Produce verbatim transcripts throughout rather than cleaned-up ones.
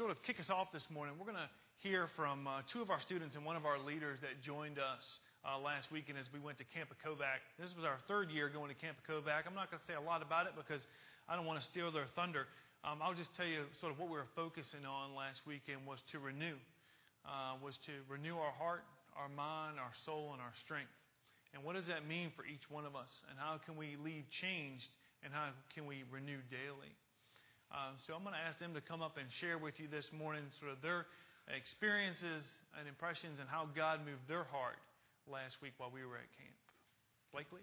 sort of kick us off this morning, we're going to hear from uh, two of our students and one of our leaders that joined us uh, last weekend as we went to Camp Akovac. This was our third year going to Camp Akovac. I'm not going to say a lot about it because I don't want to steal their thunder. Um, I'll just tell you sort of what we were focusing on last weekend was to renew, uh, was to renew our heart, our mind, our soul, and our strength. And what does that mean for each one of us? And how can we leave changed? And how can we renew daily? Uh, so I'm going to ask them to come up and share with you this morning sort of their experiences and impressions and how God moved their heart last week while we were at camp. Blakely?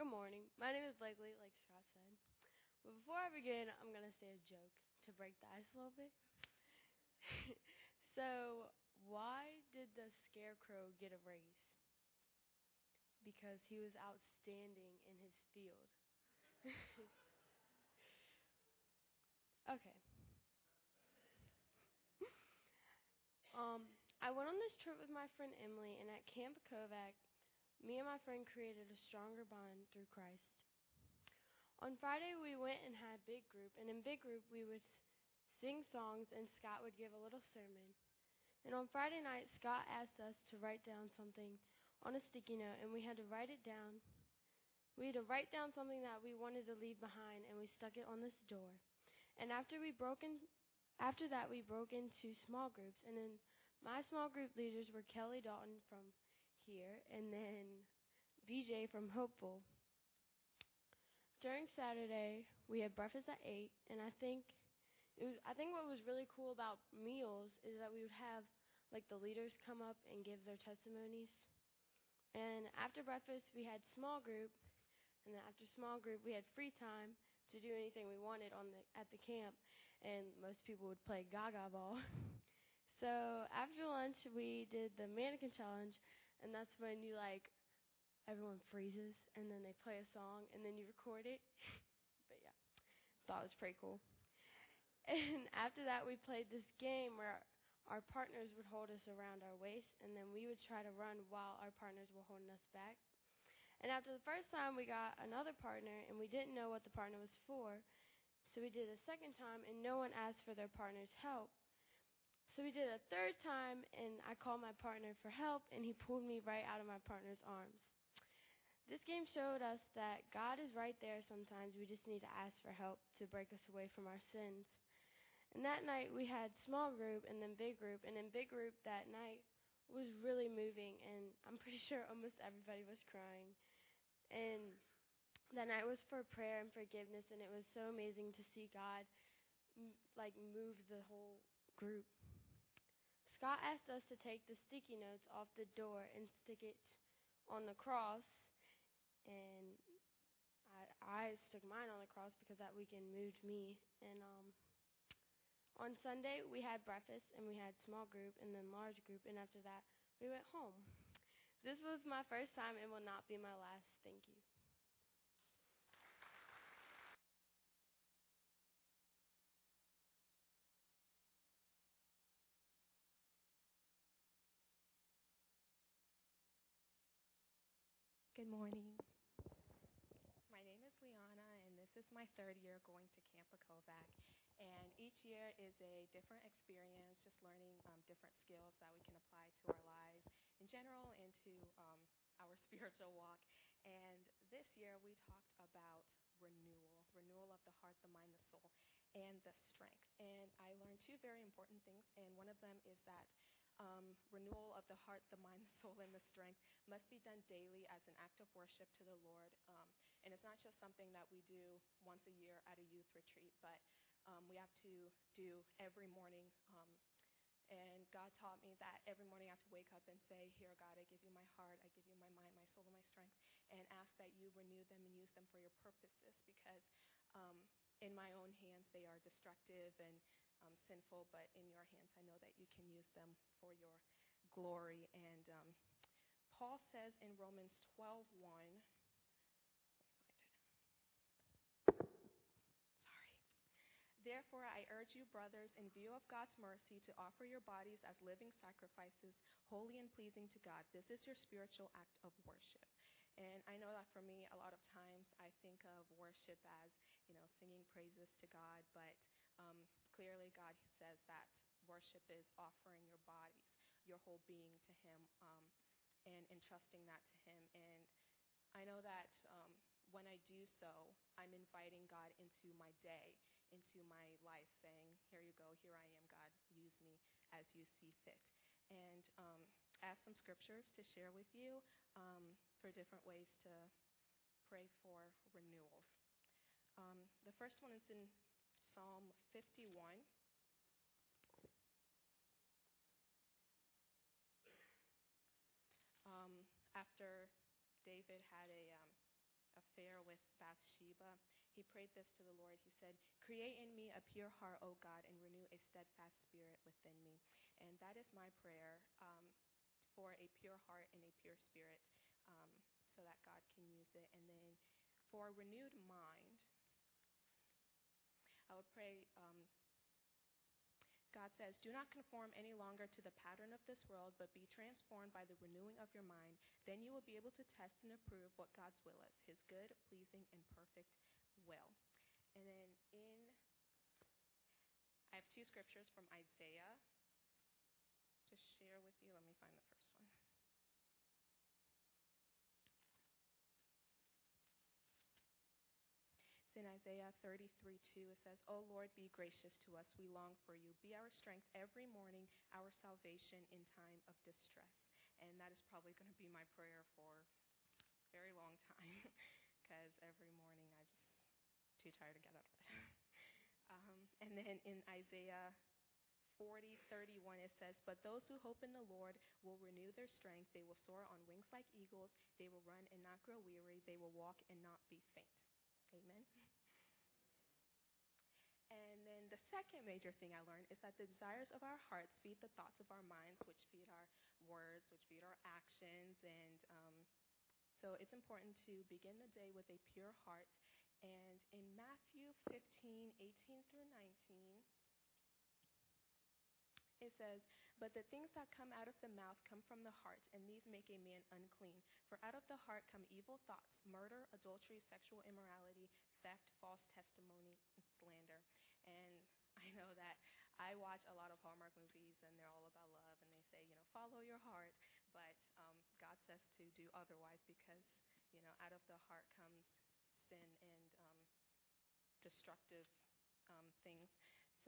Good morning. My name is Blakely, like Strauss said. But before I begin, I'm going to say a joke to break the ice a little bit. So, why did the scarecrow get a raise? Because he was outstanding in his field. Okay. Um, I went on this trip with my friend Emily, and at Camp Kovac, me and my friend created a stronger bond through Christ. On Friday, we went and had big group, and in big group, we would sing songs, and Scott would give a little sermon. And on Friday night, Scott asked us to write down something on a sticky note, and we had to write it down. We had to write down something that we wanted to leave behind, and we stuck it on this door. And after we broke in, after that, we broke into small groups, and then my small group leaders were Kelly Dalton from here, and then B J from Hopeful. During Saturday, we had breakfast at eight, and I think it was, I think what was really cool about meals is that we would have like the leaders come up and give their testimonies. And after breakfast, we had small group, and then after small group, we had free time to do anything we wanted on the at the camp, and most people would play Gaga ball. So after lunch, we did the mannequin challenge, and that's when you like. Everyone freezes, and then they play a song, and then you record it. But yeah, thought it was pretty cool. And after that, we played this game where our partners would hold us around our waist, and then we would try to run while our partners were holding us back. And after the first time, we got another partner, and we didn't know what the partner was for. So we did a second time, and no one asked for their partner's help. So we did a third time, and I called my partner for help, and he pulled me right out of my partner's arms. This game showed us that God is right there sometimes. We just need to ask for help to break us away from our sins. And that night we had small group and then big group. And in big group that night was really moving. And I'm pretty sure almost everybody was crying. And that night was for prayer and forgiveness. And it was so amazing to see God like move the whole group. Scott asked us to take the sticky notes off the door and stick it on the cross. And I, I stuck mine on the cross because that weekend moved me. And um, on Sunday, we had breakfast, and we had small group and then large group. And after that, we went home. This was my first time and will not be my last. Thank you. Good morning. My name is Liana, and this is my third year going to Camp Akovac. And each year is a different experience, just learning um, different skills that we can apply to our lives in general and to um, our spiritual walk. And this year we talked about renewal, renewal of the heart, the mind, the soul, and the strength. And I learned two very important things, and one of them is that Um, renewal of the heart, the mind, the soul, and the strength must be done daily as an act of worship to the Lord. Um, and it's not just something that we do once a year at a youth retreat, but um, we have to do every morning. Um, and God taught me that every morning I have to wake up and say, "Here, God, I give you my heart, I give you my mind, my soul, and my strength," and ask that you renew them and use them for your purposes, because um, in my own hands they are destructive and Um, sinful, but in your hands I know that you can use them for your glory. And um, Paul says in Romans twelve one, let me find it. Sorry. "Therefore I urge you, brothers, in view of God's mercy, to offer your bodies as living sacrifices, pleasing to God. This is your spiritual act of worship. And I know that for me, a lot of times I think of worship as, you know, singing praises to God, but um, clearly God says that worship is offering your bodies, your whole being to Him, um, and entrusting that to Him. And I know that um, when I do so, I'm inviting God into my day, into my life, saying, here you go, here I am, God, use me as you see fit. And um, I have some scriptures to share with you um, for different ways to pray for renewal. Um, the first one is in Psalm fifty-one. Um, after David had a um, affair with Bathsheba, he prayed this to the Lord. He said, create in me a pure heart, O God, and renew a steadfast spirit within me. And that is my prayer, um, for a pure heart and a pure spirit, um, so that God can use it. And then for a renewed mind, I would pray, um, God says, do not conform any longer to the pattern of this world, but be transformed by the renewing of your mind. Then you will be able to test and approve what God's will is, His good, pleasing, and perfect will. And then in, I have two scriptures from Isaiah to share with you. Let me find the first one. In Isaiah thirty-three two, it says, O Lord, be gracious to us. We long for you. Be our strength every morning, our salvation in time of distress. And that is probably going to be my prayer for a very long time, because every morning I just too tired to get out of bed. Um, and then in Isaiah forty thirty-one, it says, but those who hope in the Lord will renew their strength. They will soar on wings like eagles. They will run and not grow weary. They will walk and not be faint. Amen. And then the second major thing I learned is that the desires of our hearts feed the thoughts of our minds, which feed our words, which feed our actions. And um, so it's important to begin the day with a pure heart. And in Matthew fifteen, eighteen through nineteen, it says, but the things that come out of the mouth come from the heart, and these make a man unclean. For out of the heart come evil thoughts, murder, adultery, sexual immorality, theft, false testimony, and slander. And I know that I watch a lot of Hallmark movies, and they're all about love, and they say, you know, follow your heart. But um, God says to do otherwise, because, you know, out of the heart comes sin and um, destructive um, things.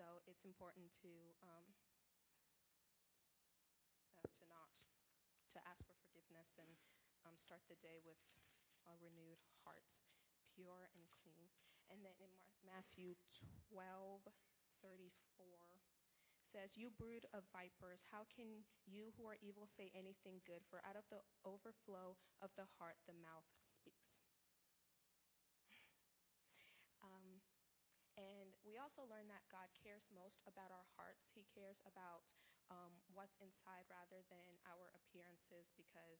So it's important to... Um, Uh, to not, to ask for forgiveness and um, start the day with a renewed heart, pure and clean. And then in Matthew twelve thirty-four says, you brood of vipers, how can you who are evil say anything good? For out of the overflow of the heart, the mouth speaks. Um, And we also learn that God cares most about our hearts. He cares about um, what's inside rather than our appearances, because,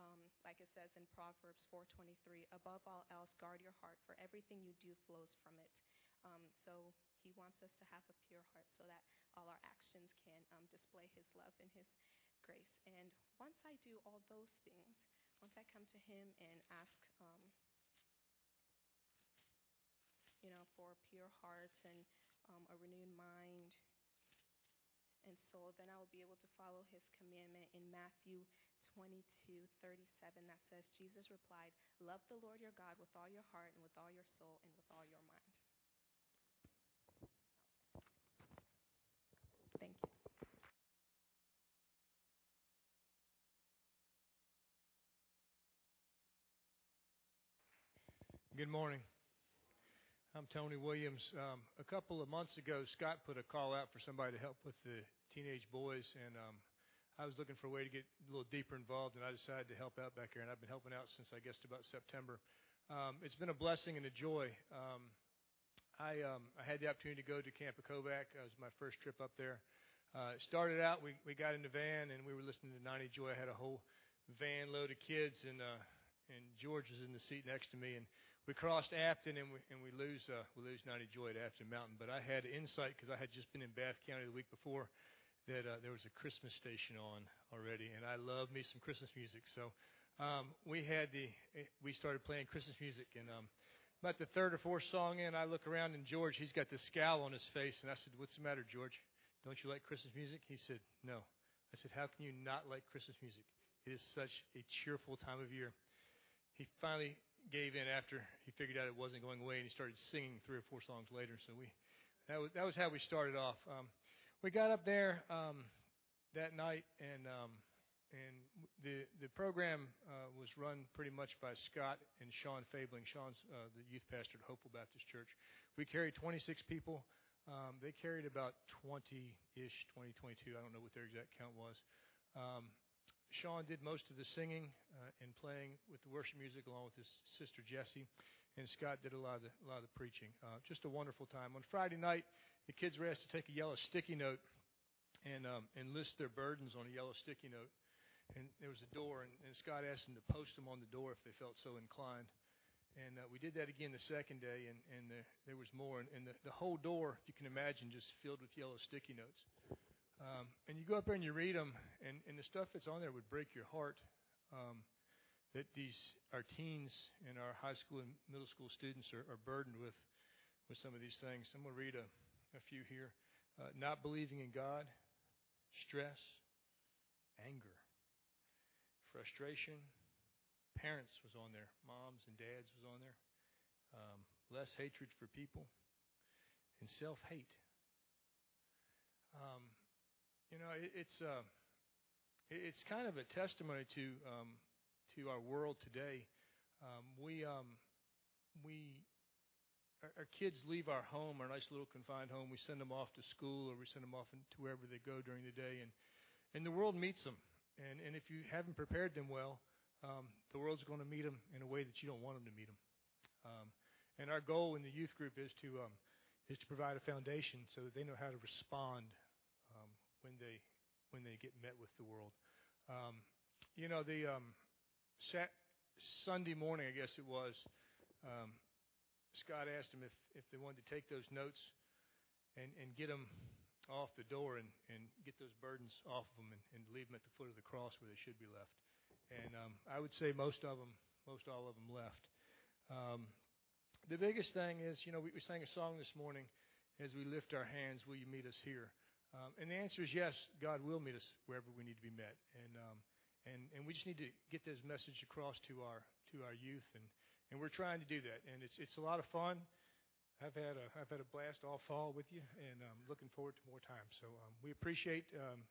um, like it says in Proverbs four twenty-three, above all else, guard your heart, for everything you do flows from it. Um, so He wants us to have a pure heart so that all our actions can um, display His love and His grace. And once I do all those things, once I come to Him and ask... Um, you know, for pure hearts and um, a renewed mind and soul, then I will be able to follow His commandment in Matthew twenty-two thirty-seven that says, Jesus replied, love the Lord your God with all your heart and with all your soul and with all your mind. So, thank you. Good morning. I'm Tony Williams. Um, a couple of months ago, Scott put a call out for somebody to help with the teenage boys, and um, I was looking for a way to get a little deeper involved, and I decided to help out back here, and I've been helping out since, I guess, about September. Um, it's been a blessing and a joy. Um, I, um, I had the opportunity to go to Camp Akovac. It was my first trip up there. Uh, it started out, we, we got in the van, and we were listening to ninety Joy. I had a whole van load of kids, and... Uh, And George is in the seat next to me, and we crossed Afton, and we and we lose uh, we lose ninety Joy at Afton Mountain. But I had insight because I had just been in Bath County the week before. that uh, there was a Christmas station on already, and I love me some Christmas music. So um, we had the we started playing Christmas music, and um, about the third or fourth song in, I look around, and George, he's got this scowl on his face, and I said, "What's the matter, George? Don't you like Christmas music?" He said, "No." I said, "How can you not like Christmas music? It is such a cheerful time of year." He finally gave in after he figured out it wasn't going away, and he started singing three or four songs later. So we that was that was how we started off. Um, we got up there um, that night, and um, and the the program uh, was run pretty much by Scott and Sean Fabling. Sean's uh, the youth pastor at Hopeful Baptist Church. We carried twenty-six people. Um, they carried about twenty-ish, twenty, twenty-two. I don't know what their exact count was. Um, Sean did most of the singing uh, and playing with the worship music, along with his sister Jessie, and Scott did a lot of the, a lot of the preaching. Uh, just a wonderful time. On Friday night, the kids were asked to take a yellow sticky note and um, and list their burdens on a yellow sticky note. And there was a door, and, and Scott asked them to post them on the door if they felt so inclined. And uh, we did that again the second day, and, and the, there was more. And, and the, the whole door, you can imagine, just filled with yellow sticky notes. Um, and you go up there and you read them, and, and the stuff that's on there would break your heart. Um, that these our teens and our high school and middle school students are, are burdened with with some of these things. I'm going to read a, a few here. Uh, not believing in God, stress, anger, frustration. Parents was on there. Moms and dads was on there. Um, less hatred for people, and self-hate. Um, you know, it, it's uh, it, it's kind of a testimony to um, to our world today. Um, we um, we our, our kids leave our home, our nice little confined home. We send them off to school, or we send them off to wherever they go during the day, and and the world meets them. And and if you haven't prepared them well, Um, the world's going to meet them in a way that you don't want them to meet them. Um, and our goal in the youth group is to um, is to provide a foundation so that they know how to respond um, when they when they get met with the world. Um, you know, the um, sat Sunday morning, I guess it was, um, Scott asked them if, if they wanted to take those notes and, and get them off the door and, and get those burdens off of them and, and leave them at the foot of the cross where they should be left. And um, I would say most of them, most all of them left. Um, the biggest thing is, you know, we, we sang a song this morning, as we lift our hands, will you meet us here? Um, and the answer is yes, God will meet us wherever we need to be met. And um, and, and we just need to get this message across to our to our youth, and, and we're trying to do that. And it's it's a lot of fun. I've had a I've had a blast all fall with you, and I'm um, looking forward to more time. So um, we appreciate um,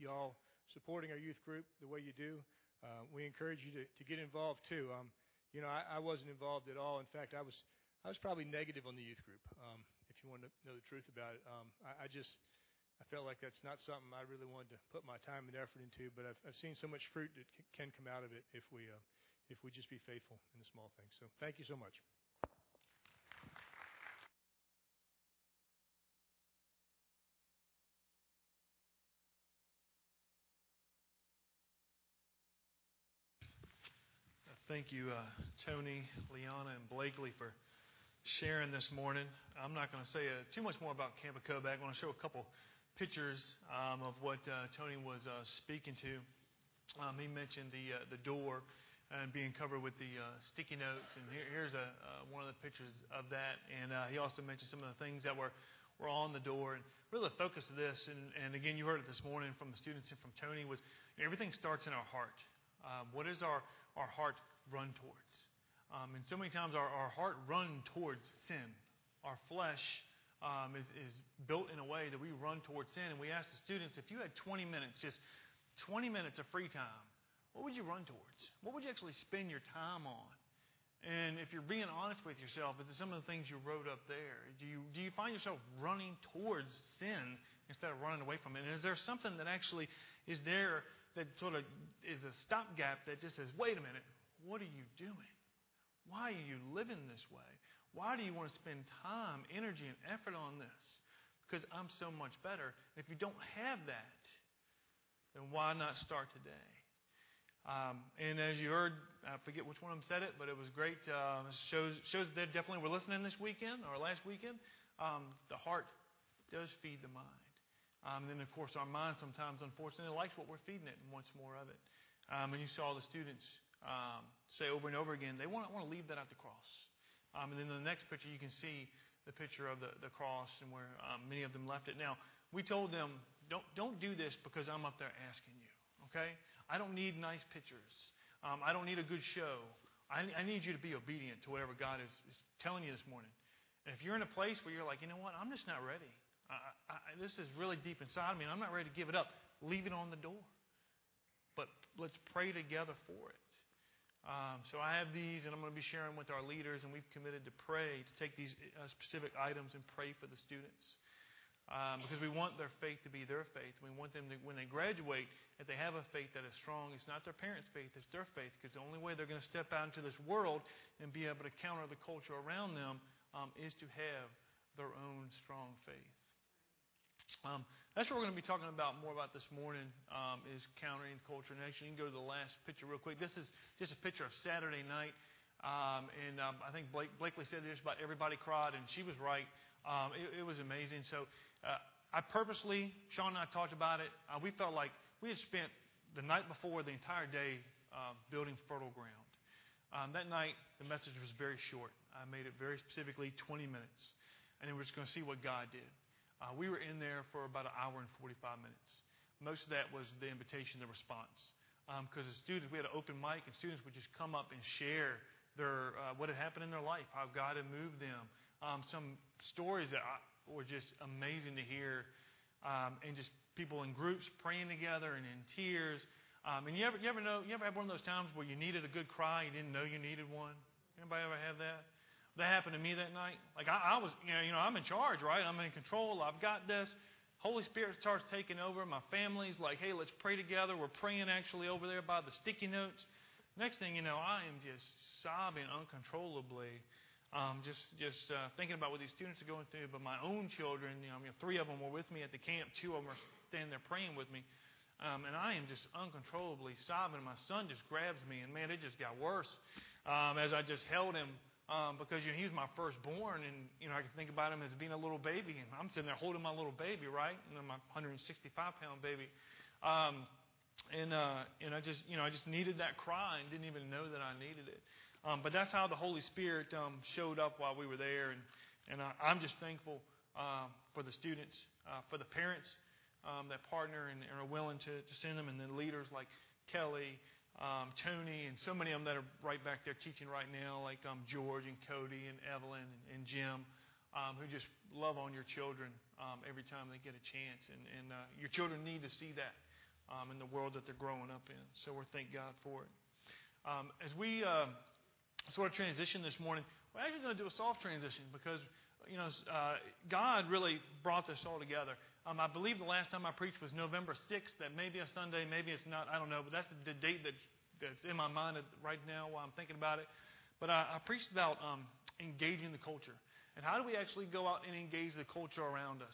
y'all supporting our youth group the way you do. Uh, we encourage you to, to get involved too. Um, you know, I, I wasn't involved at all. In fact, I was I was probably negative on the youth group. Um, if you want to know the truth about it, um, I, I just I felt like that's not something I really wanted to put my time and effort into. But I've, I've seen so much fruit that c- can come out of it if we uh, if we just be faithful in the small things. So thank you so much. Thank you, uh, Tony, Liana, and Blakely for sharing this morning. I'm not going to say uh, too much more about Camp Akovac. I'm going to show a couple pictures um, of what uh, Tony was uh, speaking to. Um, he mentioned the uh, the door and being covered with the uh, sticky notes, and here, here's a, uh, one of the pictures of that. And uh, he also mentioned some of the things that were, were on the door. And really the focus of this, and, and again, you heard it this morning from the students and from Tony, was you know, everything starts in our heart. Um, what does our, our heart run towards? Um, and so many times our, our heart run towards sin. Our flesh um, is, is built in a way that we run towards sin. And we asked the students, if you had twenty minutes, just twenty minutes of free time, what would you run towards? What would you actually spend your time on? And if you're being honest with yourself, is it some of the things you wrote up there? Do you do you find yourself running towards sin instead of running away from it? And is there something that actually is there that sort of is a stopgap that just says, wait a minute, what are you doing? Why are you living this way? Why do you want to spend time, energy, and effort on this? Because I'm so much better. And if you don't have that, then why not start today? Um, and as you heard, I forget which one of them said it, but it was great. Uh, shows shows they definitely were listening this weekend or last weekend. Um, the heart does feed the mind. Um, then, of course, our mind sometimes, unfortunately, likes what we're feeding it and wants more of it. Um, and you saw the students um, say over and over again, they want, want to leave that at the cross. Um, and then in the next picture, you can see the picture of the, the cross and where um, many of them left it. Now, we told them, don't don't do this because I'm up there asking you. Okay? I don't need nice pictures. Um, I don't need a good show. I, I need you to be obedient to whatever God is, is telling you this morning. And if you're in a place where you're like, you know what, I'm just not ready. I, I, this is really deep inside me, and I'm not ready to give it up. Leave it on the door. But let's pray together for it. Um, so I have these, and I'm going to be sharing with our leaders, and we've committed to pray, to take these uh, specific items and pray for the students. Um, because we want their faith to be their faith. We want them to, when they graduate, that they have a faith that is strong. It's not their parents' faith, it's their faith. Because the only way they're going to step out into this world and be able to counter the culture around them um, is to have their own strong faith. Um, that's what we're going to be talking about more about this morning um, is countering the culture. And actually, you can go to the last picture real quick. This is just a picture of Saturday night. Um, and um, I think Blake, Blakely said just about everybody cried, and she was right. Um, it, it was amazing. So uh, I purposely, Sean and I talked about it. Uh, we felt like we had spent the night before the entire day uh, building fertile ground. Um, that night, the message was very short. I made it very specifically twenty minutes. And then we're just going to see what God did. Uh, we were in there for about an hour and forty-five minutes. Most of that was the invitation, the response. Because um, as students, we had an open mic, and students would just come up and share their uh, what had happened in their life, how God had moved them, um, some stories that I, were just amazing to hear, um, and just people in groups praying together and in tears. Um, and you ever, you ever know, you ever have one of those times where you needed a good cry, you didn't know you needed one. Anybody ever have that? That happened to me that night. Like I, I was, you know, you know, I'm in charge, right? I'm in control. I've got this. Holy Spirit starts taking over. My family's like, hey, let's pray together. We're praying actually over there by the sticky notes. Next thing you know, I am just sobbing uncontrollably, um, just just uh, thinking about what these students are going through. But my own children, you know, I mean, three of them were with me at the camp. Two of them are standing there praying with me. Um, and I am just uncontrollably sobbing. My son just grabs me, and man, it just got worse um, as I just held him. Um, because you know, he was my firstborn, and you know I could think about him as being a little baby, and I'm sitting there holding my little baby, right? And then my one hundred sixty-five pound baby, um, and uh, and I just you know I just needed that cry and didn't even know that I needed it. Um, but that's how the Holy Spirit um, showed up while we were there, and and I, I'm just thankful uh, for the students, uh, for the parents um, that partner and, and are willing to, to send them, and then leaders like Kelly. Um, Tony and so many of them that are right back there teaching right now, like um, George and Cody and Evelyn and, and Jim, um, who just love on your children um, every time they get a chance. And, and uh, your children need to see that um, in the world that they're growing up in. So we thank God for it. Um, as we uh, sort of transition this morning, we're actually going to do a soft transition because, you know, uh, God really brought this all together. Um, I believe the last time I preached was November sixth. That may be a Sunday, maybe it's not. I don't know, but that's the date that's, that's in my mind right now while I'm thinking about it. But I, I preached about um, engaging the culture. And how do we actually go out and engage the culture around us?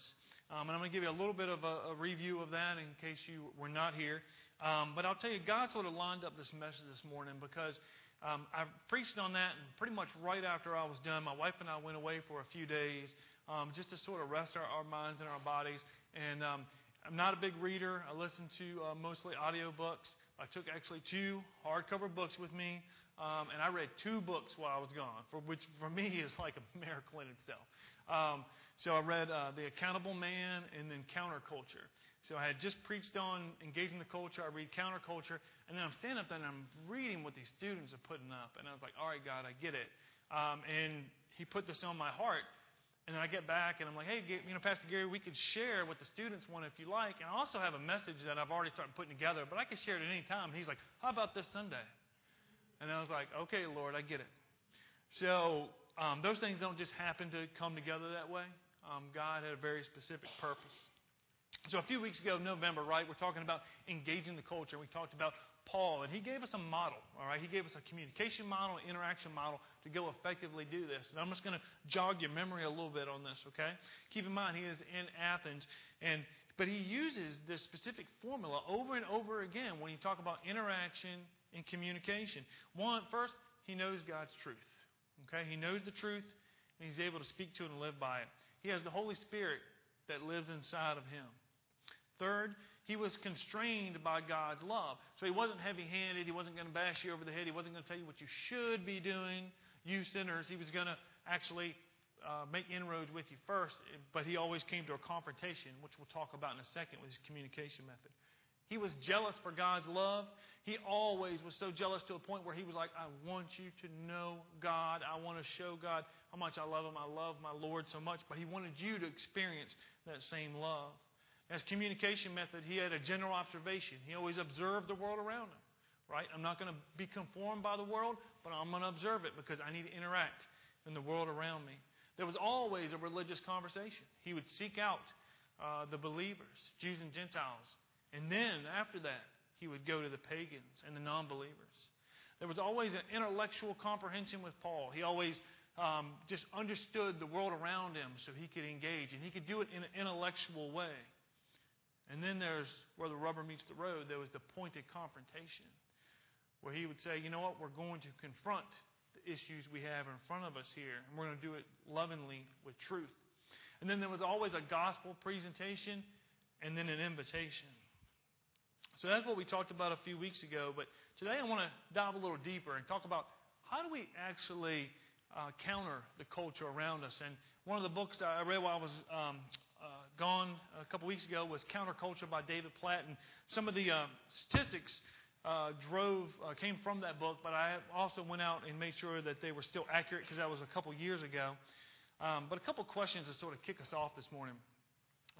Um, and I'm going to give you a little bit of a, a review of that in case you were not here. Um, but I'll tell you, God sort of lined up this message this morning because um, I preached on that, and pretty much right after I was done, my wife and I went away for a few days um, just to sort of rest our, our minds and our bodies. And um, I'm not a big reader. I listen to uh, mostly audiobooks. I took actually two hardcover books with me, um, and I read two books while I was gone, for which for me is like a miracle in itself. Um, so I read uh, The Accountable Man and then Counterculture. So I had just preached on engaging the culture. I read Counterculture, and then I'm standing up there and I'm reading what these students are putting up, and I was like, all right, God, I get it. Um, and He put this on my heart. And then I get back and I'm like, hey, you know, Pastor Gary, we could share what the students want if you like. And I also have a message that I've already started putting together, but I can share it at any time. And he's like, how about this Sunday? And I was like, okay, Lord, I get it. So um, those things don't just happen to come together that way. Um, God had a very specific purpose. So a few weeks ago, November, right, we're talking about engaging the culture. We talked about Paul, and he gave us a model, all right? He gave us a communication model, an interaction model to go effectively do this. And I'm just going to jog your memory a little bit on this, okay? Keep in mind, he is in Athens, and but he uses this specific formula over and over again when you talk about interaction and communication. One, first, he knows God's truth, okay? He knows the truth, and he's able to speak to it and live by it. He has the Holy Spirit that lives inside of him. Third, he was constrained by God's love. So he wasn't heavy-handed. He wasn't going to bash you over the head. He wasn't going to tell you what you should be doing, you sinners. He was going to actually uh, make inroads with you first. But he always came to a confrontation, which we'll talk about in a second with his communication method. He was jealous for God's love. He always was so jealous to a point where he was like, I want you to know God. I want to show God how much I love Him. I love my Lord so much. But He wanted you to experience that same love. As communication method, he had a general observation. He always observed the world around him. Right? I'm not going to be conformed by the world, but I'm going to observe it because I need to interact in the world around me. There was always a religious conversation. He would seek out uh, the believers, Jews and Gentiles. And then, after that, he would go to the pagans and the non-believers. There was always an intellectual comprehension with Paul. He always um, just understood the world around him so he could engage. And he could do it in an intellectual way. And then there's where the rubber meets the road. There was the pointed confrontation where he would say, you know what, we're going to confront the issues we have in front of us here. And we're going to do it lovingly with truth. And then there was always a gospel presentation and then an invitation. So that's what we talked about a few weeks ago, but today I want to dive a little deeper and talk about how do we actually uh, counter the culture around us. And one of the books I read while I was um, uh, gone a couple weeks ago was Counterculture by David Platt, and some of the uh, statistics uh, drove uh, came from that book, but I also went out and made sure that they were still accurate because that was a couple years ago. Um, but a couple questions to sort of kick us off this morning.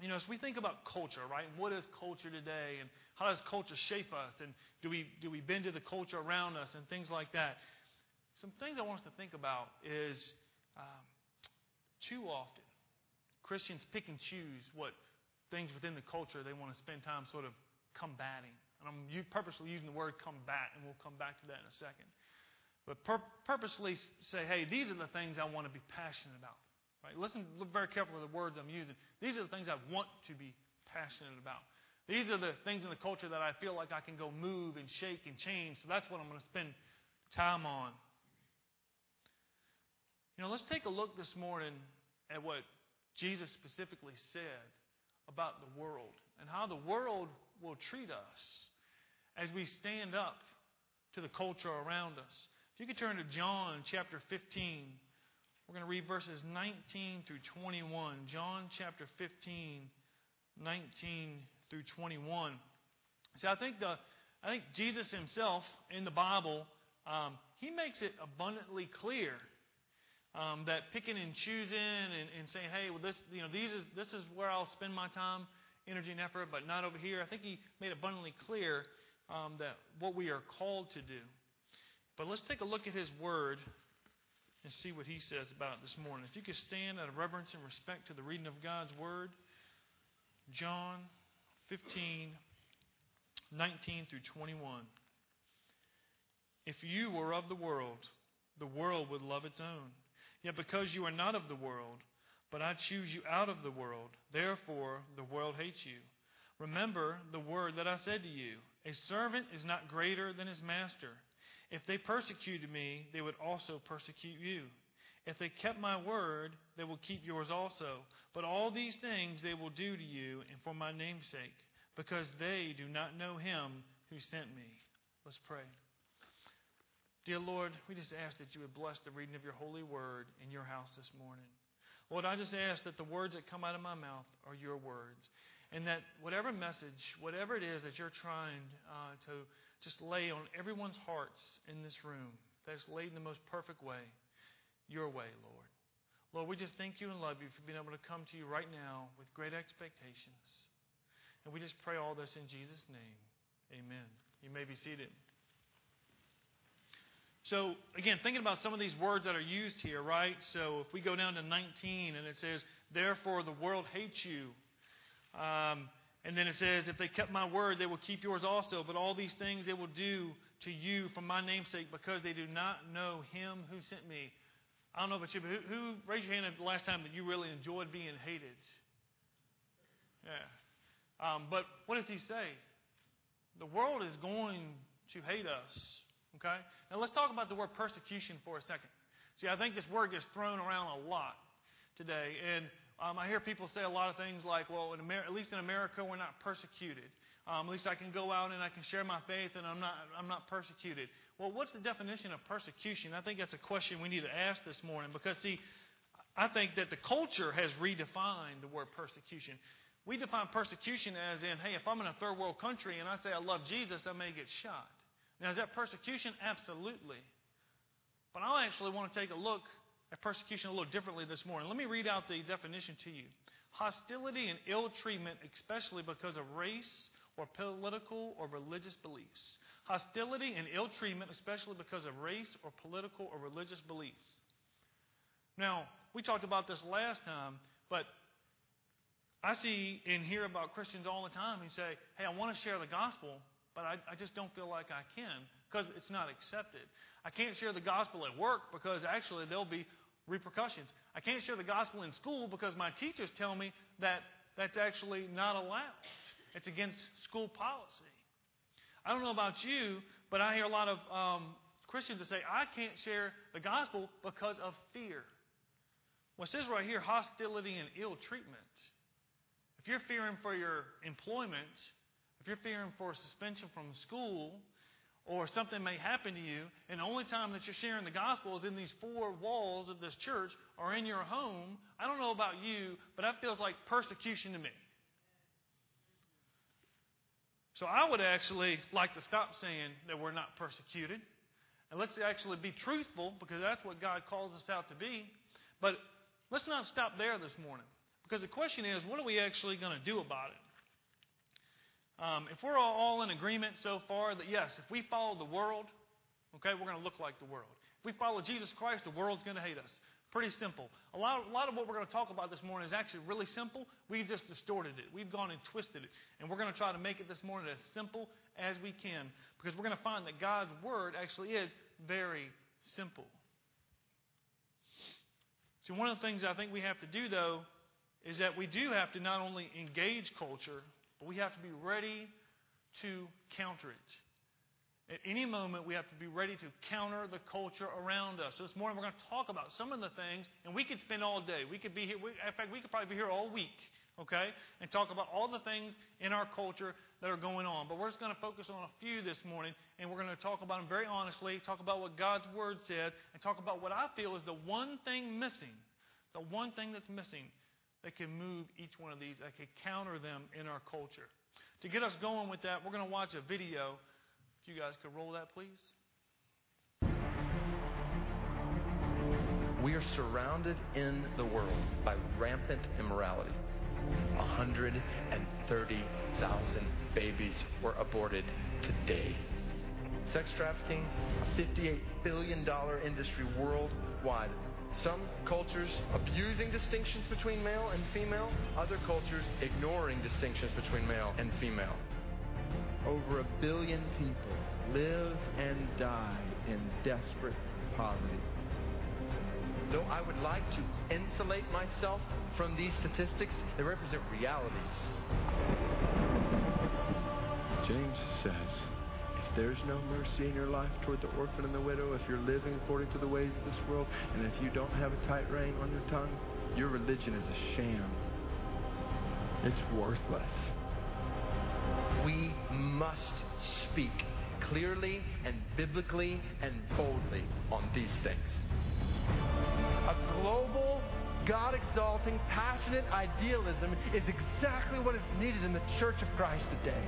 You know, as we think about culture, right, and what is culture today, and how does culture shape us, and do we do we bend to the culture around us, and things like that, some things I want us to think about is um, too often Christians pick and choose what things within the culture they want to spend time sort of combating. And I'm purposely using the word combat, and we'll come back to that in a second. But pur- purposely say, hey, these are the things I want to be passionate about. Right? Listen, look very carefully at the words I'm using. These are the things I want to be passionate about. These are the things in the culture that I feel like I can go move and shake and change. So that's what I'm going to spend time on. You know, let's take a look this morning at what Jesus specifically said about the world and how the world will treat us as we stand up to the culture around us. If you could turn to John chapter fifteen. We're going to read verses nineteen through twenty-one. John chapter fifteen, nineteen through twenty-one. See, I think the, I think Jesus himself in the Bible, um, he makes it abundantly clear um, that picking and choosing and, and saying, hey, well, this, you know, these is this is where I'll spend my time, energy, and effort, but not over here. I think he made abundantly clear um, that what we are called to do. But let's take a look at his word and see what he says about it this morning. If you could stand out of reverence and respect to the reading of God's Word. John fifteen, nineteen through twenty-one. If you were of the world, the world would love its own. Yet because you are not of the world, but I choose you out of the world, therefore the world hates you. Remember the word that I said to you, a servant is not greater than his master. If they persecuted me, they would also persecute you. If they kept my word, they will keep yours also. But all these things they will do to you, and for my name's sake, because they do not know him who sent me. Let's pray. Dear Lord, we just ask that you would bless the reading of your holy word in your house this morning. Lord, I just ask that the words that come out of my mouth are your words. And that whatever message, whatever it is that you're trying uh, to just lay on everyone's hearts in this room, that's laid in the most perfect way, your way, Lord. Lord, we just thank you and love you for being able to come to you right now with great expectations. And we just pray all this in Jesus' name. Amen. You may be seated. So, again, thinking about some of these words that are used here, right? So if we go down to nineteen and it says, therefore the world hates you. Um, and then it says, if they kept my word, they will keep yours also. But all these things they will do to you for my name's sake, because they do not know him who sent me. I don't know about you, but who, who raised your hand at the last time that you really enjoyed being hated? Yeah. Um, but what does he say? The world is going to hate us. Okay? Now let's talk about the word persecution for a second. See, I think this word gets thrown around a lot today, and Um, I hear people say a lot of things like, well, in Amer- at least in America, we're not persecuted. Um, at least I can go out and I can share my faith and I'm not I'm not persecuted. Well, what's the definition of persecution? I think that's a question we need to ask this morning because, see, I think that the culture has redefined the word persecution. We define persecution as in, hey, if I'm in a third world country and I say I love Jesus, I may get shot. Now, is that persecution? Absolutely. But I actually want to take a look at persecution a little differently this morning. Let me read out the definition to you. Hostility and ill treatment, especially because of race or political or religious beliefs. Hostility and ill treatment, especially because of race or political or religious beliefs. Now, we talked about this last time, but I see and hear about Christians all the time who say, hey, I want to share the gospel, but I, I just don't feel like I can because it's not accepted. I can't share the gospel at work because actually there'll be repercussions. I can't share the gospel in school because my teachers tell me that that's actually not allowed. It's against school policy. I don't know about you, but I hear a lot of um, Christians that say, I can't share the gospel because of fear. Well, it says right here, hostility and ill treatment. If you're fearing for your employment, if you're fearing for suspension from school, or something may happen to you, and the only time that you're sharing the gospel is in these four walls of this church or in your home, I don't know about you, but that feels like persecution to me. So I would actually like to stop saying that we're not persecuted. And let's actually be truthful, because that's what God calls us out to be. But let's not stop there this morning. Because the question is, what are we actually going to do about it? Um, if we're all in agreement so far that, yes, if we follow the world, okay, we're going to look like the world. If we follow Jesus Christ, the world's going to hate us. Pretty simple. A lot, a lot of what we're going to talk about this morning is actually really simple. We've just distorted it. We've gone and twisted it. And we're going to try to make it this morning as simple as we can, because we're going to find that God's Word actually is very simple. See, one of the things I think we have to do, though, is that we do have to not only engage culture, but we have to be ready to counter it. At any moment, we have to be ready to counter the culture around us. So this morning, we're going to talk about some of the things, and we could spend all day. We could be here. We, in fact, we could probably be here all week, okay, and talk about all the things in our culture that are going on. But we're just going to focus on a few this morning, and we're going to talk about them very honestly, talk about what God's Word says, and talk about what I feel is the one thing missing, the one thing that's missing that can move each one of these, that can counter them in our culture. To get us going with that, we're going to watch a video. If you guys could roll that, please. We are surrounded in the world by rampant immorality. one hundred thirty thousand babies were aborted today. Sex trafficking, a fifty-eight billion dollars industry worldwide. Some cultures abusing distinctions between male and female, other cultures ignoring distinctions between male and female. Over a billion people live and die in desperate poverty. Though I would like to insulate myself from these statistics, they represent realities. James says, there's no mercy in your life toward the orphan and the widow if you're living according to the ways of this world, and if you don't have a tight rein on your tongue, your religion is a sham. It's worthless. We must speak clearly and biblically and boldly on these things. A global, God-exalting, passionate idealism is exactly what is needed in the Church of Christ today.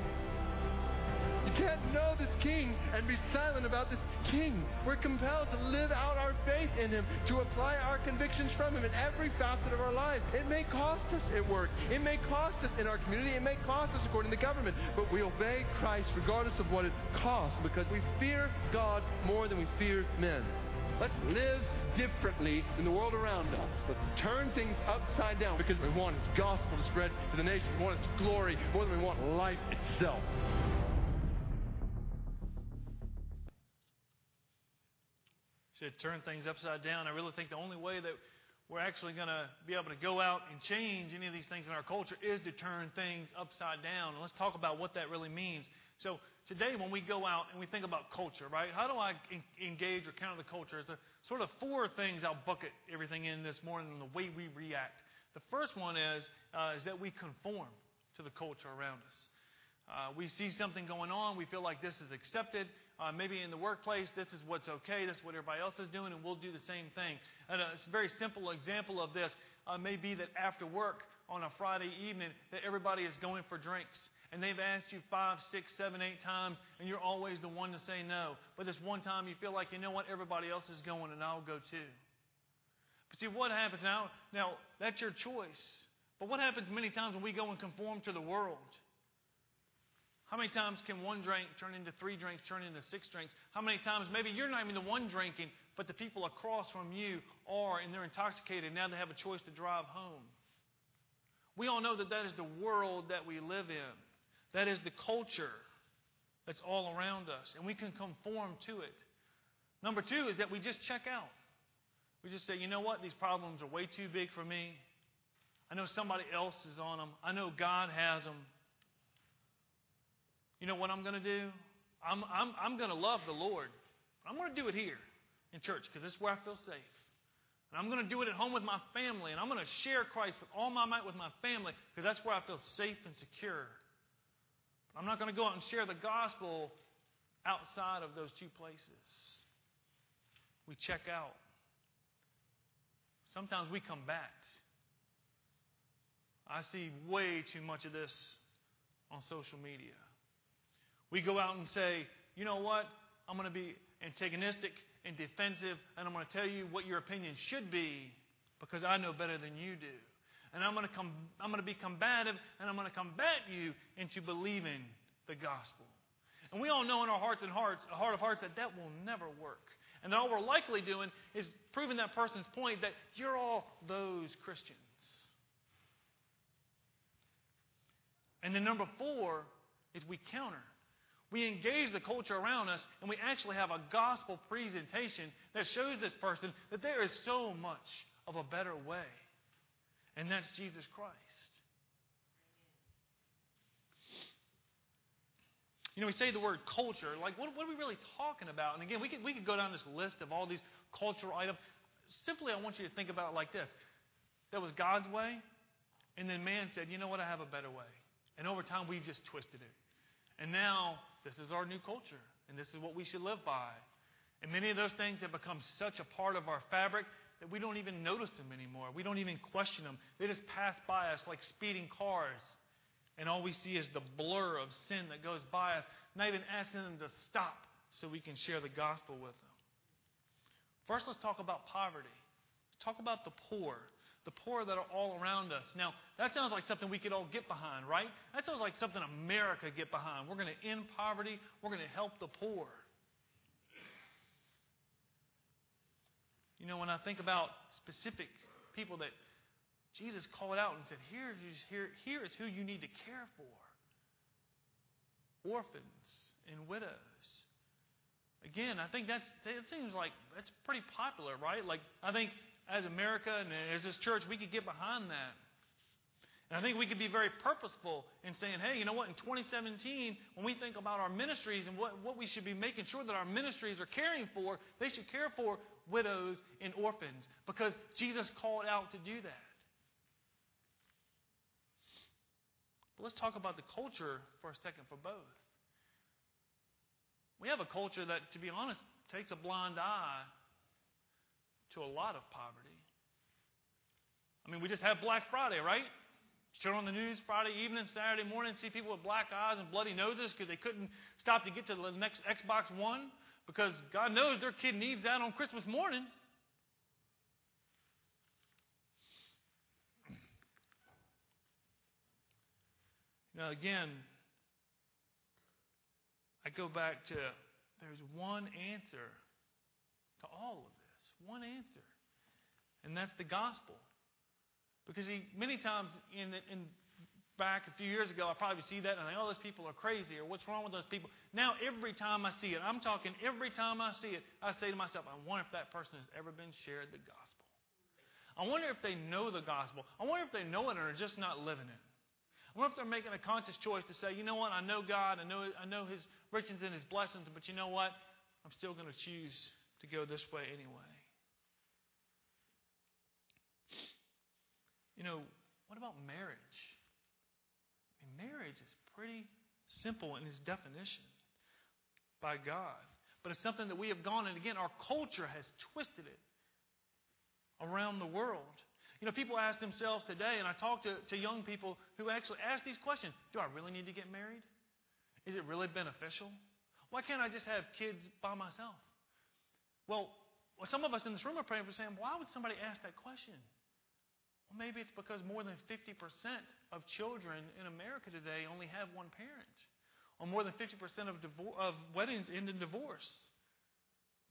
You can't know this King and be silent about this King. We're compelled to live out our faith in Him, to apply our convictions from Him in every facet of our lives. It may cost us at work. It may cost us in our community. It may cost us according to the government. But we obey Christ regardless of what it costs, because we fear God more than we fear men. Let's live differently than the world around us. Let's turn things upside down, because we want His gospel to spread to the nation. We want His glory more than we want life itself. Said turn things upside down. I really think the only way that we're actually going to be able to go out and change any of these things in our culture is to turn things upside down. And let's talk about what that really means. So today when we go out and we think about culture, right, how do I engage or counter the culture? It's a sort of four things I'll bucket everything in this morning, and the way we react. The first one is, uh, is that we conform to the culture around us. Uh, we see something going on. We feel like this is accepted. Uh, maybe in the workplace, this is what's okay. This is what everybody else is doing, and we'll do the same thing. And a very simple example of this uh, may be that after work on a Friday evening, that everybody is going for drinks. And they've asked you five, six, seven, eight times, and you're always the one to say no. But this one time, you feel like, you know what, everybody else is going, and I'll go too. But see, what happens now? Now, that's your choice. But what happens many times when we go and conform to the world? How many times can one drink turn into three drinks, turn into six drinks? How many times, maybe you're not even the one drinking, but the people across from you are, and they're intoxicated. Now they have a choice to drive home. We all know that that is the world that we live in. That is the culture that's all around us, and we can conform to it. Number two is that we just check out. We just say, you know what? These problems are way too big for me. I know somebody else is on them. I know God has them. You know what I'm going to do? I'm, I'm, I'm going to love the Lord. I'm going to do it here in church because this is where I feel safe. And I'm going to do it at home with my family. And I'm going to share Christ with all my might with my family because that's where I feel safe and secure. But I'm not going to go out and share the gospel outside of those two places. We check out. Sometimes we combat. I see way too much of this on social media. We go out and say, you know what? I'm going to be antagonistic and defensive, and I'm going to tell you what your opinion should be because I know better than you do. And I'm going to com- I'm going to be combative, and I'm going to combat you into believing the gospel. And we all know in our hearts and hearts, a heart of hearts, that that will never work. And all we're likely doing is proving that person's point that you're all those Christians. And then number four is we counter. We engage the culture around us, and we actually have a gospel presentation that shows this person that there is so much of a better way. And that's Jesus Christ. You know, we say the word culture. Like, what, what are we really talking about? And again, we could, we could go down this list of all these cultural items. Simply, I want you to think about it like this. There was God's way, and then man said, you know what, I have a better way. And over time, we've just twisted it. And now, this is our new culture, and this is what we should live by. And many of those things have become such a part of our fabric that we don't even notice them anymore. We don't even question them. They just pass by us like speeding cars. And all we see is the blur of sin that goes by us, not even asking them to stop so we can share the gospel with them. First, let's talk about poverty. Talk about the poor. The poor that are all around us. Now, that sounds like something we could all get behind, right? That sounds like something America get behind. We're going to end poverty. We're going to help the poor. You know, when I think about specific people that Jesus called out and said, here, here, here is who you need to care for. Orphans and widows. Again, I think that's, it seems like that's pretty popular, right? Like, I think as America and as this church, we could get behind that. And I think we could be very purposeful in saying, hey, you know what, in twenty seventeen, when we think about our ministries and what, what we should be making sure that our ministries are caring for, they should care for widows and orphans because Jesus called out to do that. But let's talk about the culture for a second for both. We have a culture that, to be honest, takes a blind eye to a lot of poverty. I mean, we just had Black Friday, right? Turn on the news Friday evening, Saturday morning, see people with black eyes and bloody noses because they couldn't stop to get to the next Xbox One because God knows their kid needs that on Christmas morning. You know, again, I go back to there's one answer to all of this, one answer, and that's the gospel. Because he, many times in, in back a few years ago, I probably see that and I think, oh, those people are crazy or what's wrong with those people. Now every time I see it, I'm talking every time I see it, I say to myself, I wonder if that person has ever been shared the gospel. I wonder if they know the gospel. I wonder if they know it and are just not living it. I wonder if they're making a conscious choice to say, you know what, I know God, I know I know His riches and His blessings, but you know what, I'm still going to choose to go this way anyway. You know, what about marriage? I mean, marriage is pretty simple in its definition by God. But it's something that we have gone, and again, our culture has twisted it around the world. You know, people ask themselves today, and I talk to, to young people who actually ask these questions. Do I really need to get married? Is it really beneficial? Why can't I just have kids by myself? Well, some of us in this room are praying for saying, why would somebody ask that question? Well, maybe it's because more than fifty percent of children in America today only have one parent. Or more than fifty percent of, divor- of weddings end in divorce.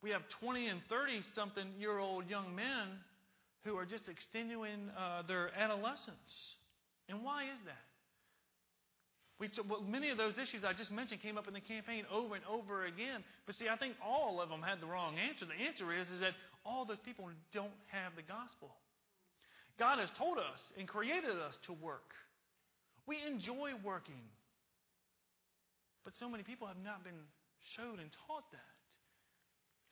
We have twenty and thirty-something-year-old young men who are just extenuating uh, their adolescence. And why is that? We t- well, many of those issues I just mentioned came up in the campaign over and over again. But see, I think all of them had the wrong answer. The answer is, is that all those people don't have the gospel. God has told us and created us to work. We enjoy working. But so many people have not been showed and taught that.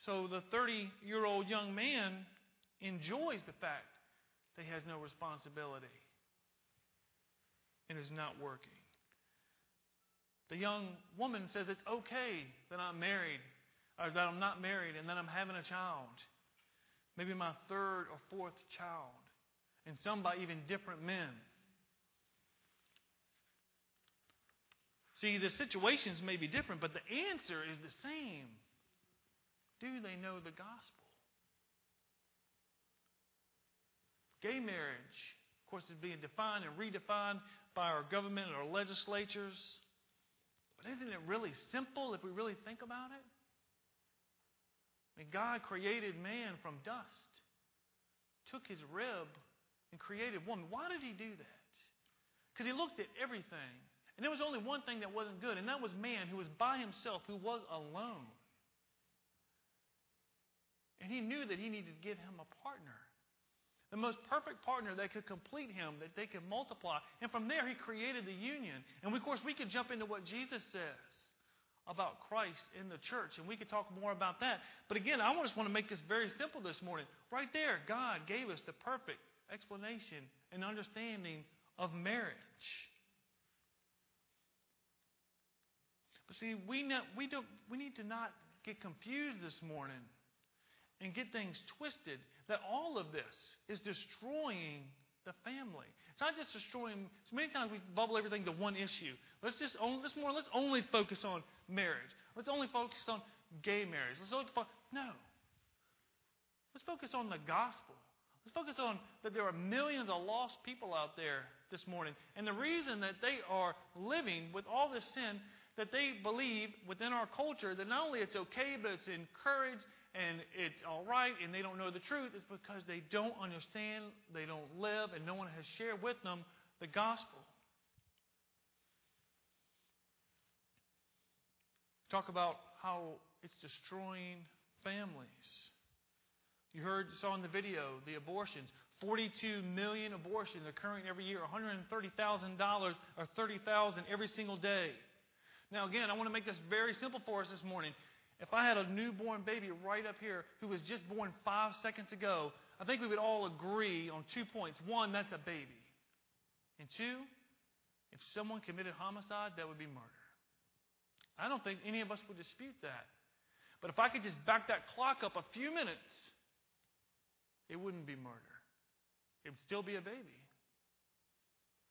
So the thirty-year-old young man enjoys the fact that he has no responsibility and is not working. The young woman says it's okay that I'm married, or that I'm not married, and that I'm having a child. Maybe my third or fourth child. And some by even different men. See, the situations may be different, but the answer is the same. Do they know the gospel? Gay marriage, of course, is being defined and redefined by our government and our legislatures. But isn't it really simple if we really think about it? I mean, God created man from dust, took his rib, and created woman. Why did he do that? Because he looked at everything. And there was only one thing that wasn't good, and that was man, who was by himself, who was alone. And he knew that he needed to give him a partner. The most perfect partner that could complete him, that they could multiply. And from there, he created the union. And of course, we could jump into what Jesus says about Christ in the church, and we could talk more about that. But again, I just want to make this very simple this morning. Right there, God gave us the perfect explanation and understanding of marriage. But see, we not, we don't we need to not get confused this morning and get things twisted, that all of this is destroying the family. It's not just destroying. So many times we bubble everything to one issue. Let's just only, this morning, let's only focus on marriage. Let's only focus on gay marriage. Let's only fo- no. Let's focus on the gospel. Let's focus on that there are millions of lost people out there this morning. And the reason that they are living with all this sin, that they believe within our culture that not only it's okay, but it's encouraged and it's all right and they don't know the truth, it's because they don't understand, they don't live, and no one has shared with them the gospel. Talk about how it's destroying families. You heard, saw in the video, the abortions. forty-two million abortions occurring every year. one hundred thirty thousand dollars or thirty thousand every single day. Now again, I want to make this very simple for us this morning. If I had a newborn baby right up here who was just born five seconds ago, I think we would all agree on two points. One, that's a baby. And two, if someone committed homicide, that would be murder. I don't think any of us would dispute that. But if I could just back that clock up a few minutes, it wouldn't be murder. It would still be a baby.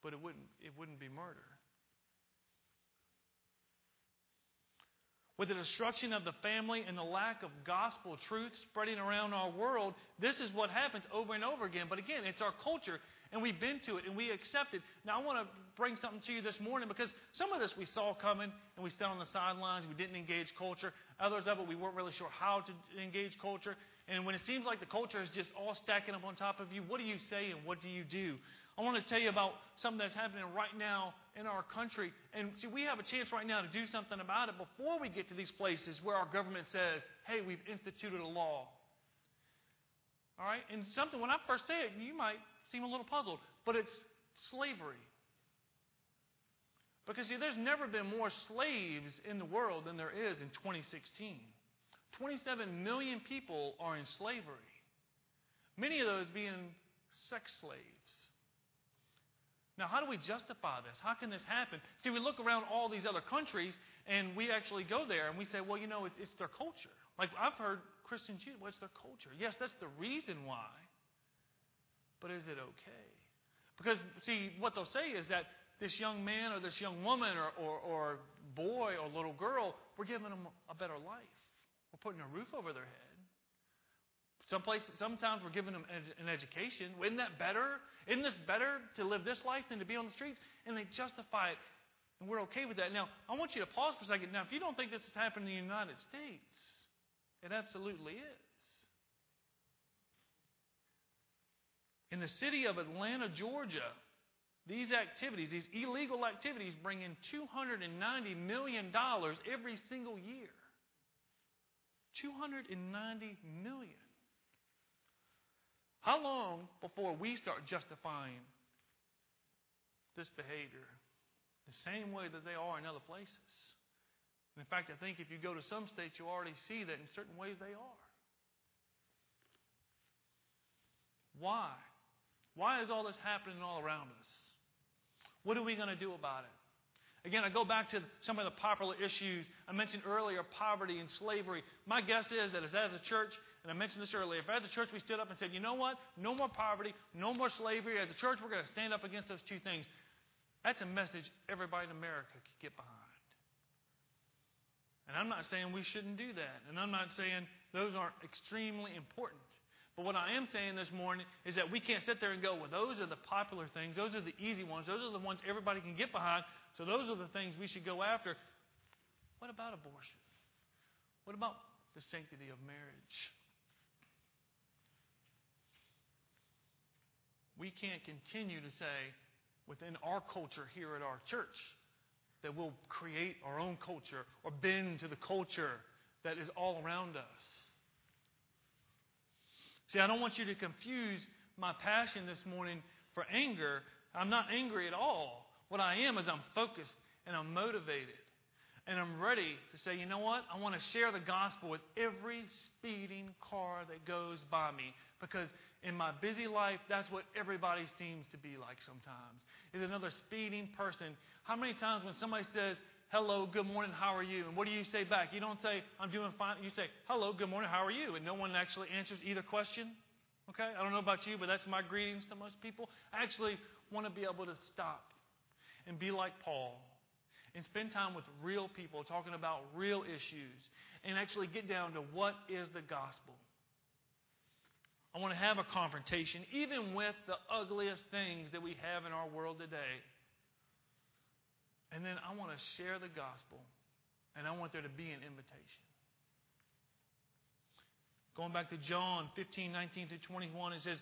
But it wouldn't, it wouldn't be murder. With the destruction of the family and the lack of gospel truth spreading around our world, this is what happens over and over again. But again, it's our culture, and we've been to it, and we accept it. Now, I want to bring something to you this morning, because some of this we saw coming, and we sat on the sidelines, we didn't engage culture. Others of it, we weren't really sure how to engage culture. And when it seems like the culture is just all stacking up on top of you, what do you say and what do you do? I want to tell you about something that's happening right now in our country. And see, we have a chance right now to do something about it before we get to these places where our government says, hey, we've instituted a law. All right? And something, when I first say it, you might seem a little puzzled, but it's slavery. Because see, there's never been more slaves in the world than there is in twenty sixteen. twenty-seven million people are in slavery. Many of those being sex slaves. Now, how do we justify this? How can this happen? See, we look around all these other countries, and we actually go there, and we say, well, you know, it's, it's their culture. Like, I've heard Christians use, well, it's their culture. Yes, that's the reason why. But is it okay? Because, see, what they'll say is that this young man or this young woman or, or, or boy or little girl, we're giving them a better life. We're putting a roof over their head. Some place, sometimes we're giving them an education. Isn't that better? Isn't this better to live this life than to be on the streets? And they justify it, and we're okay with that. Now, I want you to pause for a second. Now, if you don't think this has happened in the United States, it absolutely is. In the city of Atlanta, Georgia, these activities, these illegal activities, bring in two hundred ninety million dollars every single year. two hundred ninety million dollars. How long before we start justifying this behavior the same way that they are in other places? And in fact, I think if you go to some states, you already see that in certain ways they are. Why? Why is all this happening all around us? What are we going to do about it? Again, I go back to some of the popular issues. I mentioned earlier poverty and slavery. My guess is that as a church, and I mentioned this earlier, if as a church we stood up and said, you know what, no more poverty, no more slavery, as a church we're going to stand up against those two things. That's a message everybody in America could get behind. And I'm not saying we shouldn't do that. And I'm not saying those aren't extremely important. But what I am saying this morning is that we can't sit there and go, well, those are the popular things. Those are the easy ones. Those are the ones everybody can get behind. So those are the things we should go after. What about abortion? What about the sanctity of marriage? We can't continue to say within our culture here at our church that we'll create our own culture or bend to the culture that is all around us. See, I don't want you to confuse my passion this morning for anger. I'm not angry at all. What I am is I'm focused and I'm motivated. And I'm ready to say, you know what? I want to share the gospel with every speeding car that goes by me. Because in my busy life, that's what everybody seems to be like sometimes. Is another speeding person. How many times when somebody says, hello, good morning, how are you? And what do you say back? You don't say, I'm doing fine. You say, hello, good morning, how are you? And no one actually answers either question. Okay? I don't know about you, but that's my greetings to most people. I actually want to be able to stop and be like Paul and spend time with real people talking about real issues and actually get down to what is the gospel. I want to have a confrontation, even with the ugliest things that we have in our world today. And then I want to share the gospel, and I want there to be an invitation. Going back to John fifteen, nineteen through twenty-one, it says,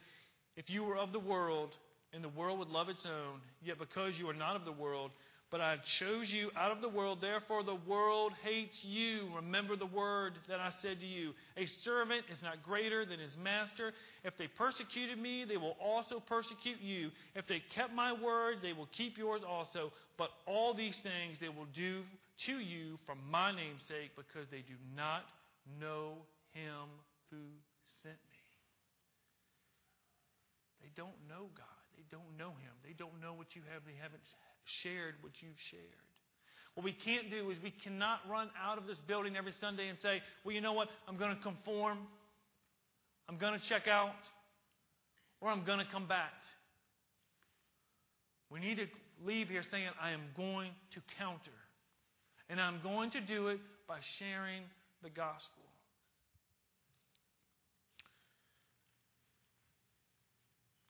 if you were of the world, and the world would love its own, yet because you are not of the world, but I chose you out of the world, therefore the world hates you. Remember the word that I said to you. A servant is not greater than his master. If they persecuted me, they will also persecute you. If they kept my word, they will keep yours also. But all these things they will do to you for my name's sake, because they do not know him who sent me. They don't know God. They don't know Him. They don't know what you have. They haven't shared what you've shared. What we can't do is we cannot run out of this building every Sunday and say, well, you know what? I'm going to conform. I'm going to check out. Or I'm going to combat. We need to leave here saying, I am going to counter. And I'm going to do it by sharing the gospel.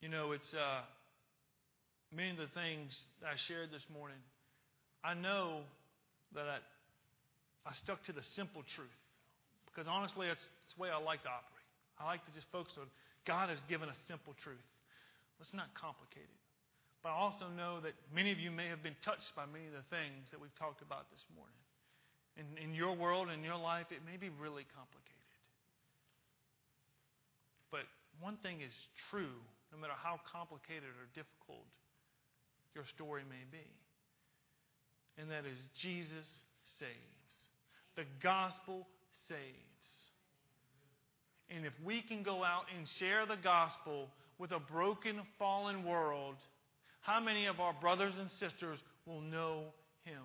You know, it's uh, many of the things I shared this morning. I know that I, I stuck to the simple truth because honestly, that's, that's the way I like to operate. I like to just focus on God has given us simple truth. Let's not complicate it. But I also know that many of you may have been touched by many of the things that we've talked about this morning. In, in your world, in your life, it may be really complicated. But one thing is true. No matter how complicated or difficult your story may be. And that is Jesus saves. The gospel saves. And if we can go out and share the gospel with a broken, fallen world, How many of our brothers and sisters will know him?